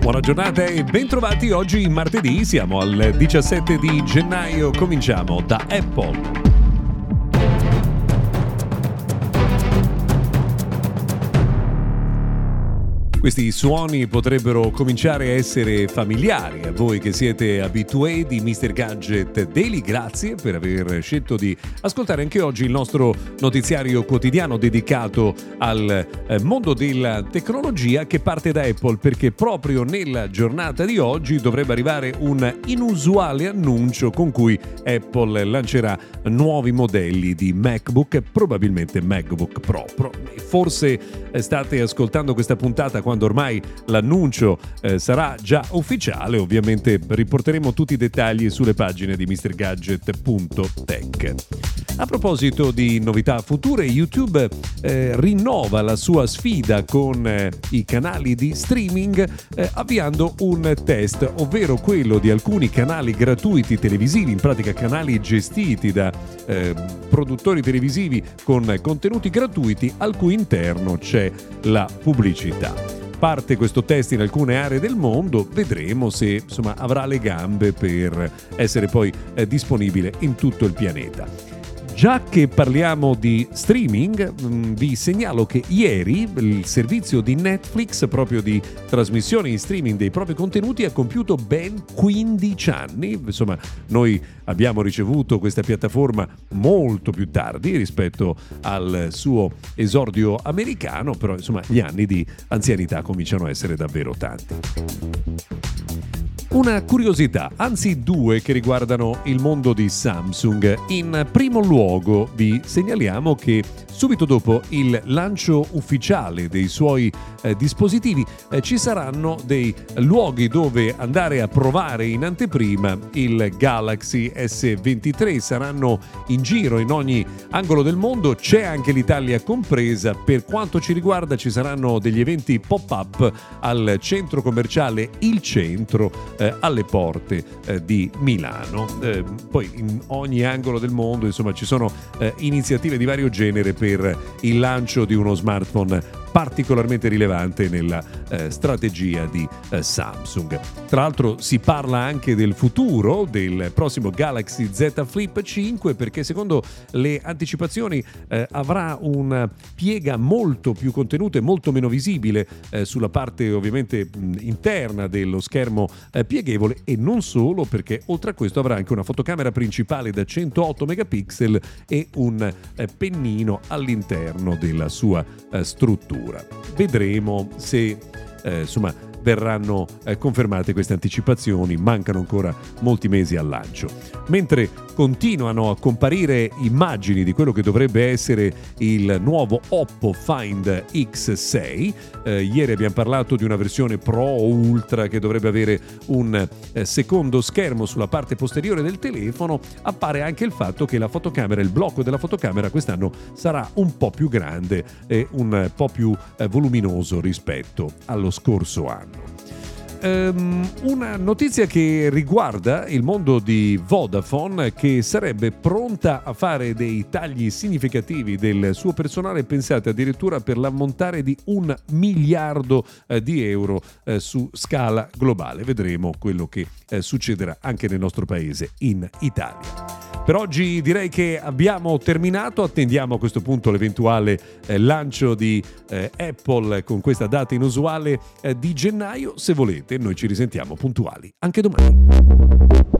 Buona giornata e bentrovati. Oggi martedì, siamo al 17 di gennaio, cominciamo da Apple. Questi suoni potrebbero cominciare a essere familiari a voi che siete abitué di Mr. Gadget Daily. Grazie per aver scelto di ascoltare anche oggi il nostro notiziario quotidiano dedicato al mondo della tecnologia, che parte da Apple, perché proprio nella giornata di oggi dovrebbe arrivare un inusuale annuncio con cui Apple lancerà nuovi modelli di MacBook, probabilmente MacBook Pro. Forse state ascoltando questa puntata quando ormai l'annuncio sarà già ufficiale. Ovviamente riporteremo tutti i dettagli sulle pagine di MrGadget.tech. A proposito di novità future, YouTube rinnova la sua sfida con i canali di streaming, avviando un test, ovvero quello di alcuni canali gratuiti televisivi, in pratica canali gestiti da produttori televisivi con contenuti gratuiti, al cui interno c'è la pubblicità. Parte questo test in alcune aree del mondo, vedremo se avrà le gambe per essere poi disponibile in tutto il pianeta. Già che parliamo di streaming, vi segnalo che ieri il servizio di Netflix, proprio di trasmissione in streaming dei propri contenuti, ha compiuto ben 15 anni. Noi abbiamo ricevuto questa piattaforma molto più tardi rispetto al suo esordio americano, però gli anni di anzianità cominciano a essere davvero tanti. Una curiosità, anzi due, che riguardano il mondo di Samsung. In primo luogo vi segnaliamo che subito dopo il lancio ufficiale dei suoi dispositivi ci saranno dei luoghi dove andare a provare in anteprima il Galaxy S23. Saranno in giro in ogni angolo del mondo, c'è anche l'Italia compresa. Per quanto ci riguarda ci saranno degli eventi pop-up al centro commerciale Il Centro, alle porte di Milano. Poi in ogni angolo del mondo ci sono iniziative di vario genere per il lancio di uno smartphone particolarmente rilevante nella strategia di Samsung. Tra l'altro si parla anche del futuro del prossimo Galaxy Z Flip 5, perché secondo le anticipazioni avrà una piega molto più contenuta e molto meno visibile sulla parte ovviamente interna dello schermo pieghevole, e non solo, perché oltre a questo avrà anche una fotocamera principale da 108 megapixel e un pennino all'interno della sua struttura. Vedremo se verranno confermate queste anticipazioni, mancano ancora molti mesi al lancio. Mentre continuano a comparire immagini di quello che dovrebbe essere il nuovo Oppo Find X6, ieri abbiamo parlato di una versione Pro o Ultra che dovrebbe avere un secondo schermo sulla parte posteriore del telefono. Appare anche il fatto che la fotocamera, il blocco della fotocamera quest'anno sarà un po' più grande e un po' più voluminoso rispetto allo scorso anno. Una notizia che riguarda il mondo di Vodafone, che sarebbe pronta a fare dei tagli significativi del suo personale, pensate addirittura per l'ammontare di 1 miliardo di euro su scala globale. Vedremo quello che succederà anche nel nostro paese, in Italia. Per oggi direi che abbiamo terminato, attendiamo a questo punto l'eventuale lancio di Apple con questa data inusuale di gennaio. Se volete, noi ci risentiamo puntuali anche domani.